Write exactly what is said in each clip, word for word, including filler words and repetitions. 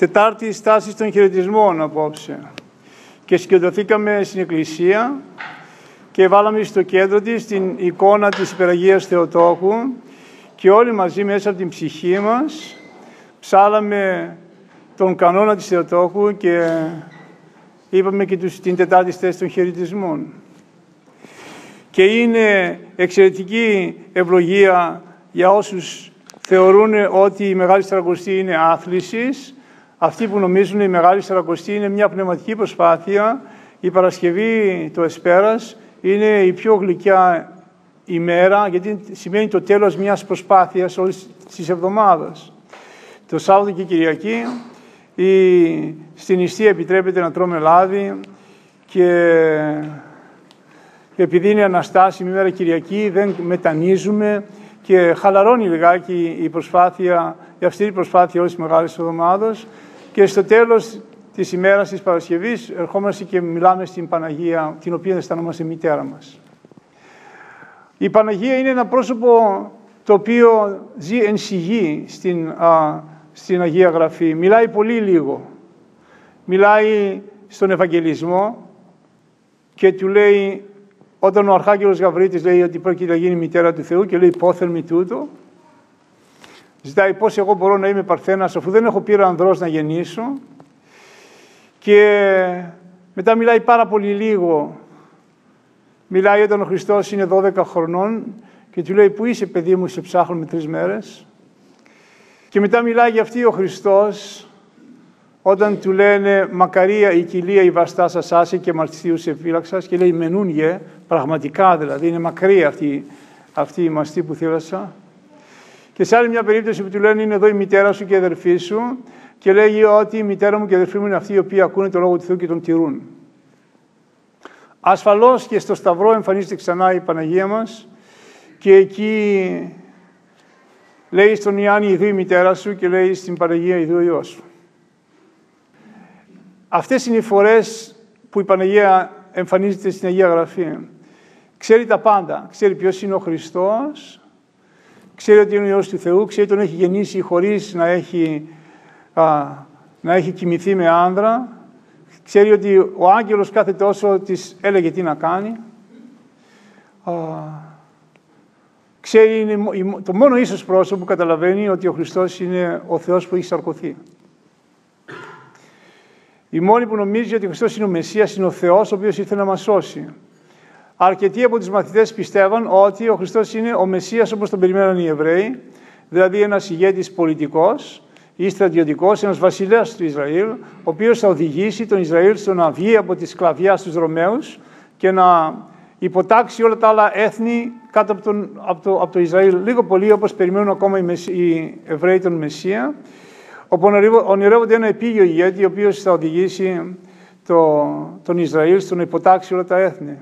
Τετάρτη στάση των χαιρετισμών απόψε. Και συγκεντρωθήκαμε στην εκκλησία και βάλαμε στο κέντρο της την εικόνα της Υπεραγίας Θεοτόκου και όλοι μαζί μέσα από την ψυχή μας ψάλαμε τον κανόνα της Θεοτόκου και είπαμε και την Τετάρτη στάση των χαιρετισμών. Και είναι εξαιρετική ευλογία για όσους θεωρούν ότι η Μεγάλη Σαρακοστή είναι άθλησης. Αυτοί που νομίζουν η Μεγάλη Σαρακοστή είναι μια πνευματική προσπάθεια. Η Παρασκευή το Εσπέρας είναι η πιο γλυκιά ημέρα, γιατί σημαίνει το τέλος μιας προσπάθειας όλης της εβδομάδας. Το Σάββατο και Κυριακή η... στην Ιστία επιτρέπεται να τρώμε λάδι και... επειδή είναι Αναστάσιμη ημέρα Κυριακή, δεν μετανίζουμε και χαλαρώνει λιγάκι η προσπάθεια, η αυστηρή προσπάθεια όλης της Μεγάλης Εβδομάδας. Και στο τέλος της ημέρας της Παρασκευής ερχόμαστε και μιλάμε στην Παναγία, την οποία αισθανόμαστε μητέρα μας. Η Παναγία είναι ένα πρόσωπο το οποίο ζει εν σιγή στην, α, στην Αγία Γραφή. Μιλάει πολύ λίγο. Μιλάει στον Ευαγγελισμό και του λέει... Όταν ο Αρχάγγελος Γαβρίτης λέει ότι πρόκειται να γίνει μητέρα του Θεού και λέει «Πόθελμη τούτο», ζητάει πώς εγώ μπορώ να είμαι παρθένας αφού δεν έχω πήρα ανδρός να γεννήσω, και μετά μιλάει πάρα πολύ λίγο. Μιλάει όταν ο Χριστός είναι δώδεκα χρονών και του λέει «Πού είσαι παιδί μου, σε ψάχνουμε τρεις μέρες». Και μετά μιλάει για αυτή ο Χριστός όταν του λένε «Μακαρία η κοιλία η βαστά σας άσε και μαστίους εφύλαξας» και λέει «Μενούνγε», πραγματικά δηλαδή, είναι μακρύ αυτή, αυτή η μαστή που θύλασα. Και σε άλλη μια περίπτωση που του λένε «Είναι εδώ η μητέρα σου και η αδερφή σου» και λέγει ότι «Η μητέρα μου και η αδερφή μου είναι αυτοί οι οποίοι ακούνε το Λόγο του Θεού και τον τηρούν». Ασφαλώς και στο Σταυρό εμφανίζεται ξανά η Παναγία μας και εκεί λέει στον Ιάννη «Ιδού η μητέρα σου» και λέει στην Παναγία «Ιδού ο Υιός σου». Αυτές είναι οι φορές που η Παναγία εμφανίζεται στην Αγία Γραφή. Ξέρει τα πάντα. Ξέρει ποιος είναι ο Χριστός, ξέρει ότι είναι ο Υιός του Θεού, ξέρει τον έχει γεννήσει χωρίς να έχει, α, να έχει κοιμηθεί με άνδρα, ξέρει ότι ο άγγελος κάθε τόσο της έλεγε τι να κάνει. Α, ξέρει, είναι το μόνο ίσως πρόσωπο που καταλαβαίνει ότι ο Χριστός είναι ο Θεός που έχει σαρκωθεί. Η μόνη που νομίζει ότι ο Χριστός είναι ο Μεσσίας, είναι ο Θεός, ο οποίος ήρθε να μας σώσει. Αρκετοί από τους μαθητές πιστεύαν ότι ο Χριστός είναι ο Μεσσίας όπως τον περιμέναν οι Εβραίοι, δηλαδή ένας ηγέτης πολιτικός ή στρατιωτικός, ένας βασιλέας του Ισραήλ, ο οποίος θα οδηγήσει τον Ισραήλ στο να βγει από τη σκλαβιά στους Ρωμαίους και να υποτάξει όλα τα άλλα έθνη κάτω από, τον, από, το, από το Ισραήλ, λίγο πολύ όπως περιμένουν ακόμα οι, Μεσ... οι Εβραίοι τον Μεσσία. Οπότε ονειρεύονται ένα επίγειο ηγέτη, ο οποίος θα οδηγήσει το, τον Ισραήλ στο να υποτάξει όλα τα έθνη.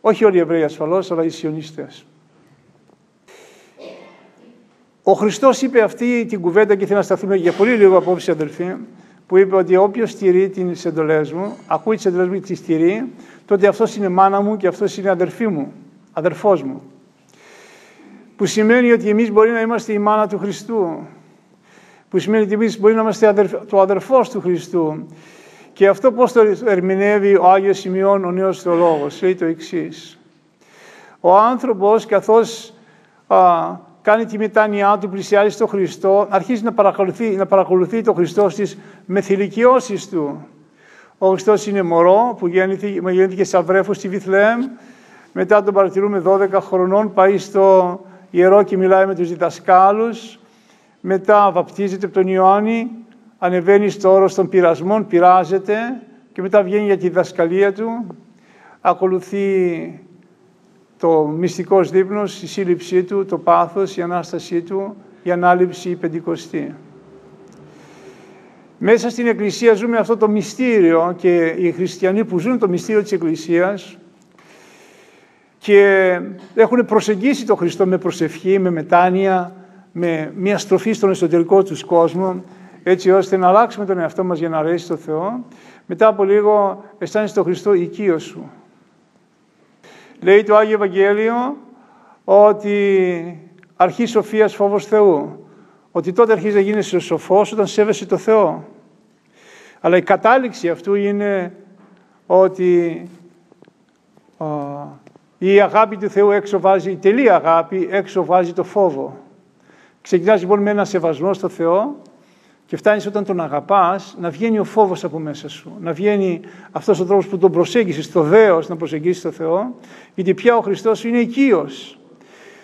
Όχι όλοι οι Εβραίοι ασφαλώς, αλλά οι σιωνιστές. Ο Χριστός είπε αυτή την κουβέντα και θέλω να σταθούμε για πολύ λίγο απόψη, αδελφοί, που είπε ότι όποιος τηρεί τις εντολές μου, ακούει τις εντολές μου και τις τηρεί, τότε αυτός είναι μάνα μου και αυτός είναι αδερφή μου, αδερφός μου. Που σημαίνει ότι εμείς μπορεί να είμαστε η μάνα του Χριστού. Που σημαίνει ότι εμείς μπορεί να είμαστε το αδερφός του Χριστού. Και αυτό πώς το ερμηνεύει ο Άγιος Σημειών, ο νέος θεολόγος, λέει το εξής. Ο άνθρωπος, καθώς α, κάνει τη μετάνοιά του, πλησιάζει στον Χριστό, αρχίζει να παρακολουθεί, να παρακολουθεί τον Χριστό στις μεθυλικιώσεις του. Ο Χριστός είναι μωρό που γεννήθηκε, γεννήθηκε σαν βρέφος στη Βιθλεέμ, μετά τον παρατηρούμε δώδεκα χρονών, πάει στο ιερό και μιλάει με τους διδασκάλους. Μετά βαπτίζεται από τον Ιωάννη, ανεβαίνει στο όρος των πειρασμών, πειράζεται και μετά βγαίνει για τη διδασκαλία του. Ακολουθεί το μυστικός δείπνος, η σύλληψή του, το πάθος, η Ανάστασή του, η ανάληψη, η Πεντηκοστή. Μέσα στην Εκκλησία ζούμε αυτό το μυστήριο και οι χριστιανοί που ζουν το μυστήριο της Εκκλησίας και έχουν προσεγγίσει τον Χριστό με προσευχή, με μετάνοια, με μια στροφή στον εσωτερικό τους κόσμο, έτσι ώστε να αλλάξουμε τον εαυτό μας για να αρέσει στο Θεό. Μετά από λίγο αισθάνεσαι τον Χριστό οικείο σου. Λέει το Άγιο Ευαγγέλιο ότι αρχή σοφίας φόβος Θεού, ότι τότε αρχίζει να γίνεσαι ο σοφός όταν σέβεσαι το Θεό. Αλλά η κατάληξη αυτού είναι ότι α, η αγάπη του Θεού έξω βάζει, η τελή αγάπη έξω βάζει το φόβο. Ξεκινάς λοιπόν με ένα σεβασμό στο Θεό και φτάνεις όταν τον αγαπάς να βγαίνει ο φόβος από μέσα σου. Να βγαίνει αυτός ο τρόπος που τον προσέγγισες, το δέος να προσεγγίσεις το Θεό, γιατί πια ο Χριστός είναι οικείος.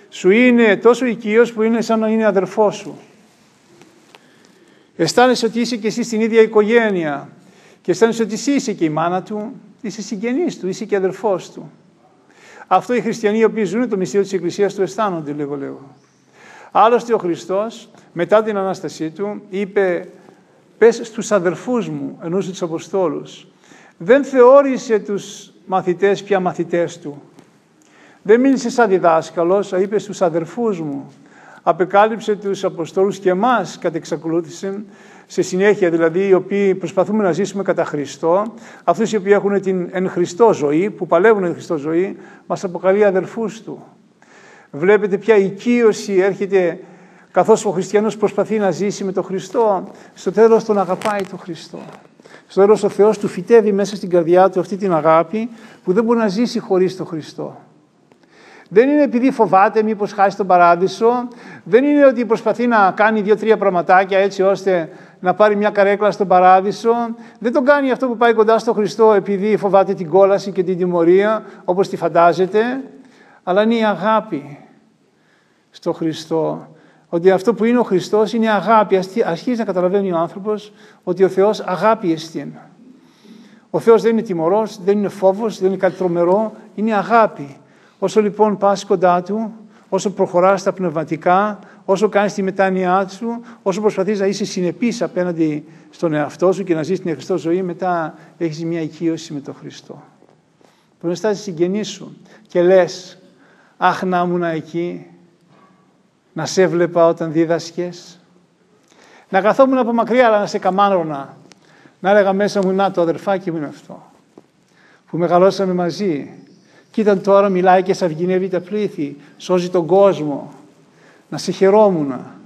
Σου είναι τόσο οικείος που είναι σαν να είναι αδερφός σου. Αισθάνεσαι ότι είσαι και εσύ στην ίδια οικογένεια και αισθάνεσαι ότι εσύ είσαι και η μάνα του, είσαι συγγενής του, είσαι και αδερφός του. Αυτό οι χριστιανοί οι οποίοι ζουν το μυστήριο της Εκκλησίας του αισθάνονται λίγο λίγο. Άλλωστε ο Χριστός μετά την Ανάστασή του είπε «Πες στους αδερφούς μου», εννοούσε τους Αποστόλους. Δεν θεώρησε τους μαθητές πια μαθητές του. Δεν μίλησε σαν διδάσκαλος, αλλά είπε «στους αδερφούς μου». Απεκάλυψε τους Αποστόλους και εμάς κατ' εξακολούθηση, σε συνέχεια δηλαδή οι οποίοι προσπαθούμε να ζήσουμε κατά Χριστό, αυτούς οι οποίοι έχουν την εν Χριστώ ζωή, που παλεύουν εν Χριστώ ζωή, μας αποκαλεί αδερφούς του. Βλέπετε ποια οικείωση έρχεται καθώς ο χριστιανός προσπαθεί να ζήσει με τον Χριστό, στο τέλος τον αγαπάει τον Χριστό. Στο τέλος ο Θεός του φυτεύει μέσα στην καρδιά του αυτή την αγάπη που δεν μπορεί να ζήσει χωρίς τον Χριστό. Δεν είναι επειδή φοβάται μήπως χάσει τον παράδεισο, δεν είναι ότι προσπαθεί να κάνει δύο-τρία πραγματάκια έτσι ώστε να πάρει μια καρέκλα στον παράδεισο. Δεν τον κάνει αυτό που πάει κοντά στον Χριστό επειδή φοβάται την κόλαση και την τιμωρία όπως τη φαντάζεται, αλλά είναι η αγάπη στον Χριστό. Ότι αυτό που είναι ο Χριστός είναι αγάπη. Αρχίζει να καταλαβαίνει ο άνθρωπος ότι ο Θεός αγάπη εστίν. Ο Θεός δεν είναι τιμωρός, δεν είναι φόβος, δεν είναι κάτι τρομερό, είναι αγάπη. Όσο λοιπόν πας κοντά του, όσο προχωράς στα πνευματικά, όσο κάνεις τη μετάνοιά σου, όσο προσπαθείς να είσαι συνεπής απέναντι στον εαυτό σου και να ζεις την Χριστό ζωή, μετά έχεις μια οικείωση με τον Χριστό. Τον αισθάνεσαι συγγενής σου και λες, αχ να ήμουν εκεί, να σε έβλεπα όταν δίδασκες, να καθόμουν από μακριά αλλά να σε καμάρωνα, να έλεγα μέσα μου, να το αδερφάκι μου είναι αυτό, που μεγαλώσαμε μαζί. Κι ήταν τώρα, μιλάει και σαυγινεύει τα πλήθη, σώζει τον κόσμο. Να σε χαιρόμουνα,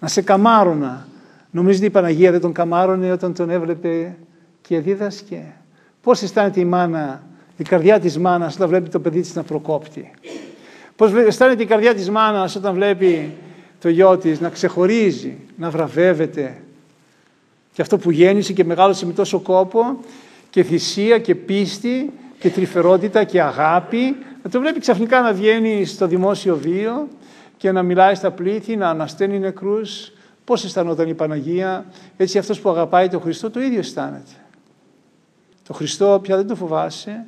να σε καμάρωνα. Νομίζετε η Παναγία δεν τον καμάρωνε όταν τον έβλεπε και δίδασκε. Πώς αισθάνεται η μάνα, η καρδιά της μάνας όταν βλέπει το παιδί της να προκόπτει. Πώς αισθάνεται η καρδιά της μάνας όταν βλέπει το γιο της να ξεχωρίζει, να βραβεύεται. Και αυτό που γέννησε και μεγάλωσε με τόσο κόπο και θυσία και πίστη και τρυφερότητα και αγάπη, να το βλέπει ξαφνικά να βγαίνει στο δημόσιο βίο και να μιλάει στα πλήθη, να ανασταίνει νεκρούς. Πώς αισθανόταν η Παναγία, έτσι αυτός που αγαπάει τον Χριστό το ίδιο αισθάνεται. Το Χριστό πια δεν το φοβάσαι,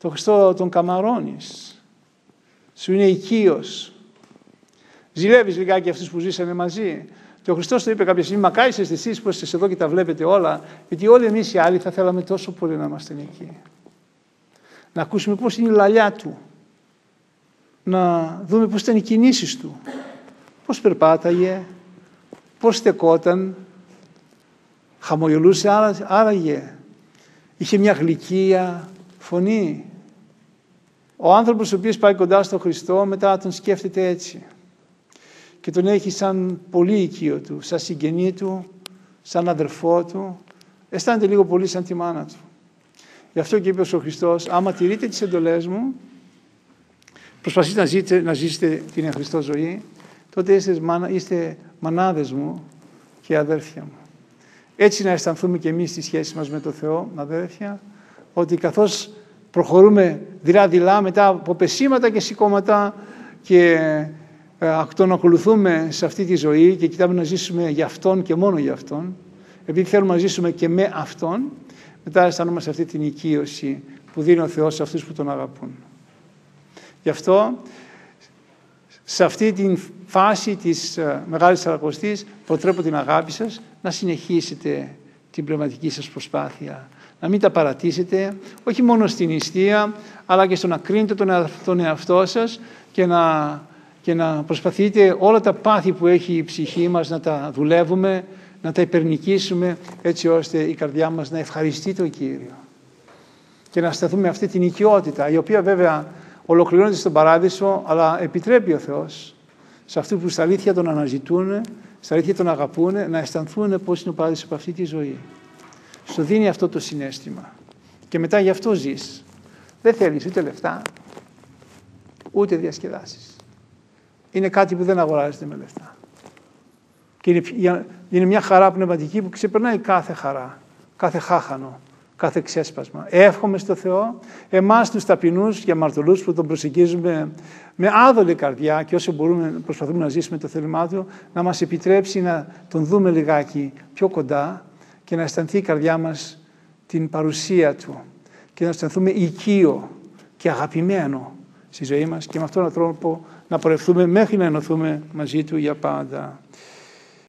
το Χριστό τον καμαρώνεις. Σου είναι οικείος. Ζηλεύεις λιγάκι αυτούς που ζήσανε μαζί. Και ο Χριστός το είπε κάποια στιγμή, μακάρι είστε εσείς που είστε εδώ και τα βλέπετε όλα, γιατί όλοι εμείς οι άλλοι θα θέλαμε τόσο πολύ να είμαστε εκεί. Να ακούσουμε πώς είναι η λαλιά του. Να δούμε πώς ήταν οι κινήσεις του. Πώς περπάταγε, πώς στεκόταν, χαμογελούσε άραγε. Είχε μια γλυκία φωνή. Ο άνθρωπος ο οποίος πάει κοντά στον Χριστό μετά τον σκέφτεται έτσι. Και τον έχει σαν πολύ οικείο του, σαν συγγενή του, σαν αδερφό του. Αισθάνεται λίγο πολύ σαν τη μάνα του. Γι' αυτό και είπε ο Χριστός, άμα τηρείτε τις εντολές μου, προσπαθείτε να ζήσετε, να ζήσετε την εν Χριστώ ζωή, τότε είστε, μανα, είστε μανάδες μου και αδέρφια μου. Έτσι να αισθανθούμε και εμείς στη σχέση μας με τον Θεό, αδέρφια, ότι καθώς προχωρούμε δειλά-δειλά μετά από πεσήματα και σηκώματα και ε, τον ακολουθούμε σε αυτή τη ζωή και κοιτάμε να ζήσουμε για Αυτόν και μόνο για Αυτόν, επειδή θέλουμε να ζήσουμε και με Αυτόν, μετά αισθανόμαστε αυτή την οικείωση που δίνει ο Θεός σε αυτούς που τον αγαπούν. Γι' αυτό, σε αυτή τη φάση της Μεγάλης Σαρακοστής, προτρέπω την αγάπη σας να συνεχίσετε την πνευματική σας προσπάθεια. Να μην τα παρατήσετε, όχι μόνο στην νηστεία, αλλά και στο να κρίνετε τον εαυτό σας και να, και να προσπαθείτε όλα τα πάθη που έχει η ψυχή μας να τα δουλεύουμε, να τα υπερνικήσουμε έτσι ώστε η καρδιά μας να ευχαριστεί τον Κύριο και να σταθούμε αυτή την οικειότητα, η οποία βέβαια ολοκληρώνεται στον Παράδεισο, αλλά επιτρέπει ο Θεός σε αυτούς που στα αλήθεια τον αναζητούν, στα αλήθεια τον αγαπούν, να αισθανθούν πώς είναι ο Παράδεισος από αυτή τη ζωή. σου δίνει αυτό το συναίσθημα και μετά γι' αυτό ζεις. Δεν θέλεις ούτε λεφτά, ούτε διασκεδάσεις. Είναι κάτι που δεν αγοράζεται με λεφτά. Και είναι μια χαρά πνευματική που ξεπερνάει κάθε χαρά, κάθε χάχανο, κάθε ξέσπασμα. Εύχομαι στο Θεό εμάς τους ταπεινούς και αμαρτωλούς που τον προσεγγίζουμε με άδολη καρδιά και όσο μπορούμε προσπαθούμε να ζήσουμε το θέλημά του, να μας επιτρέψει να τον δούμε λιγάκι πιο κοντά και να αισθανθεί η καρδιά μας την παρουσία του και να αισθανθούμε οικείο και αγαπημένο στη ζωή μας και με αυτόν τον τρόπο να πορευτούμε μέχρι να ενωθούμε μαζί του για πάντα.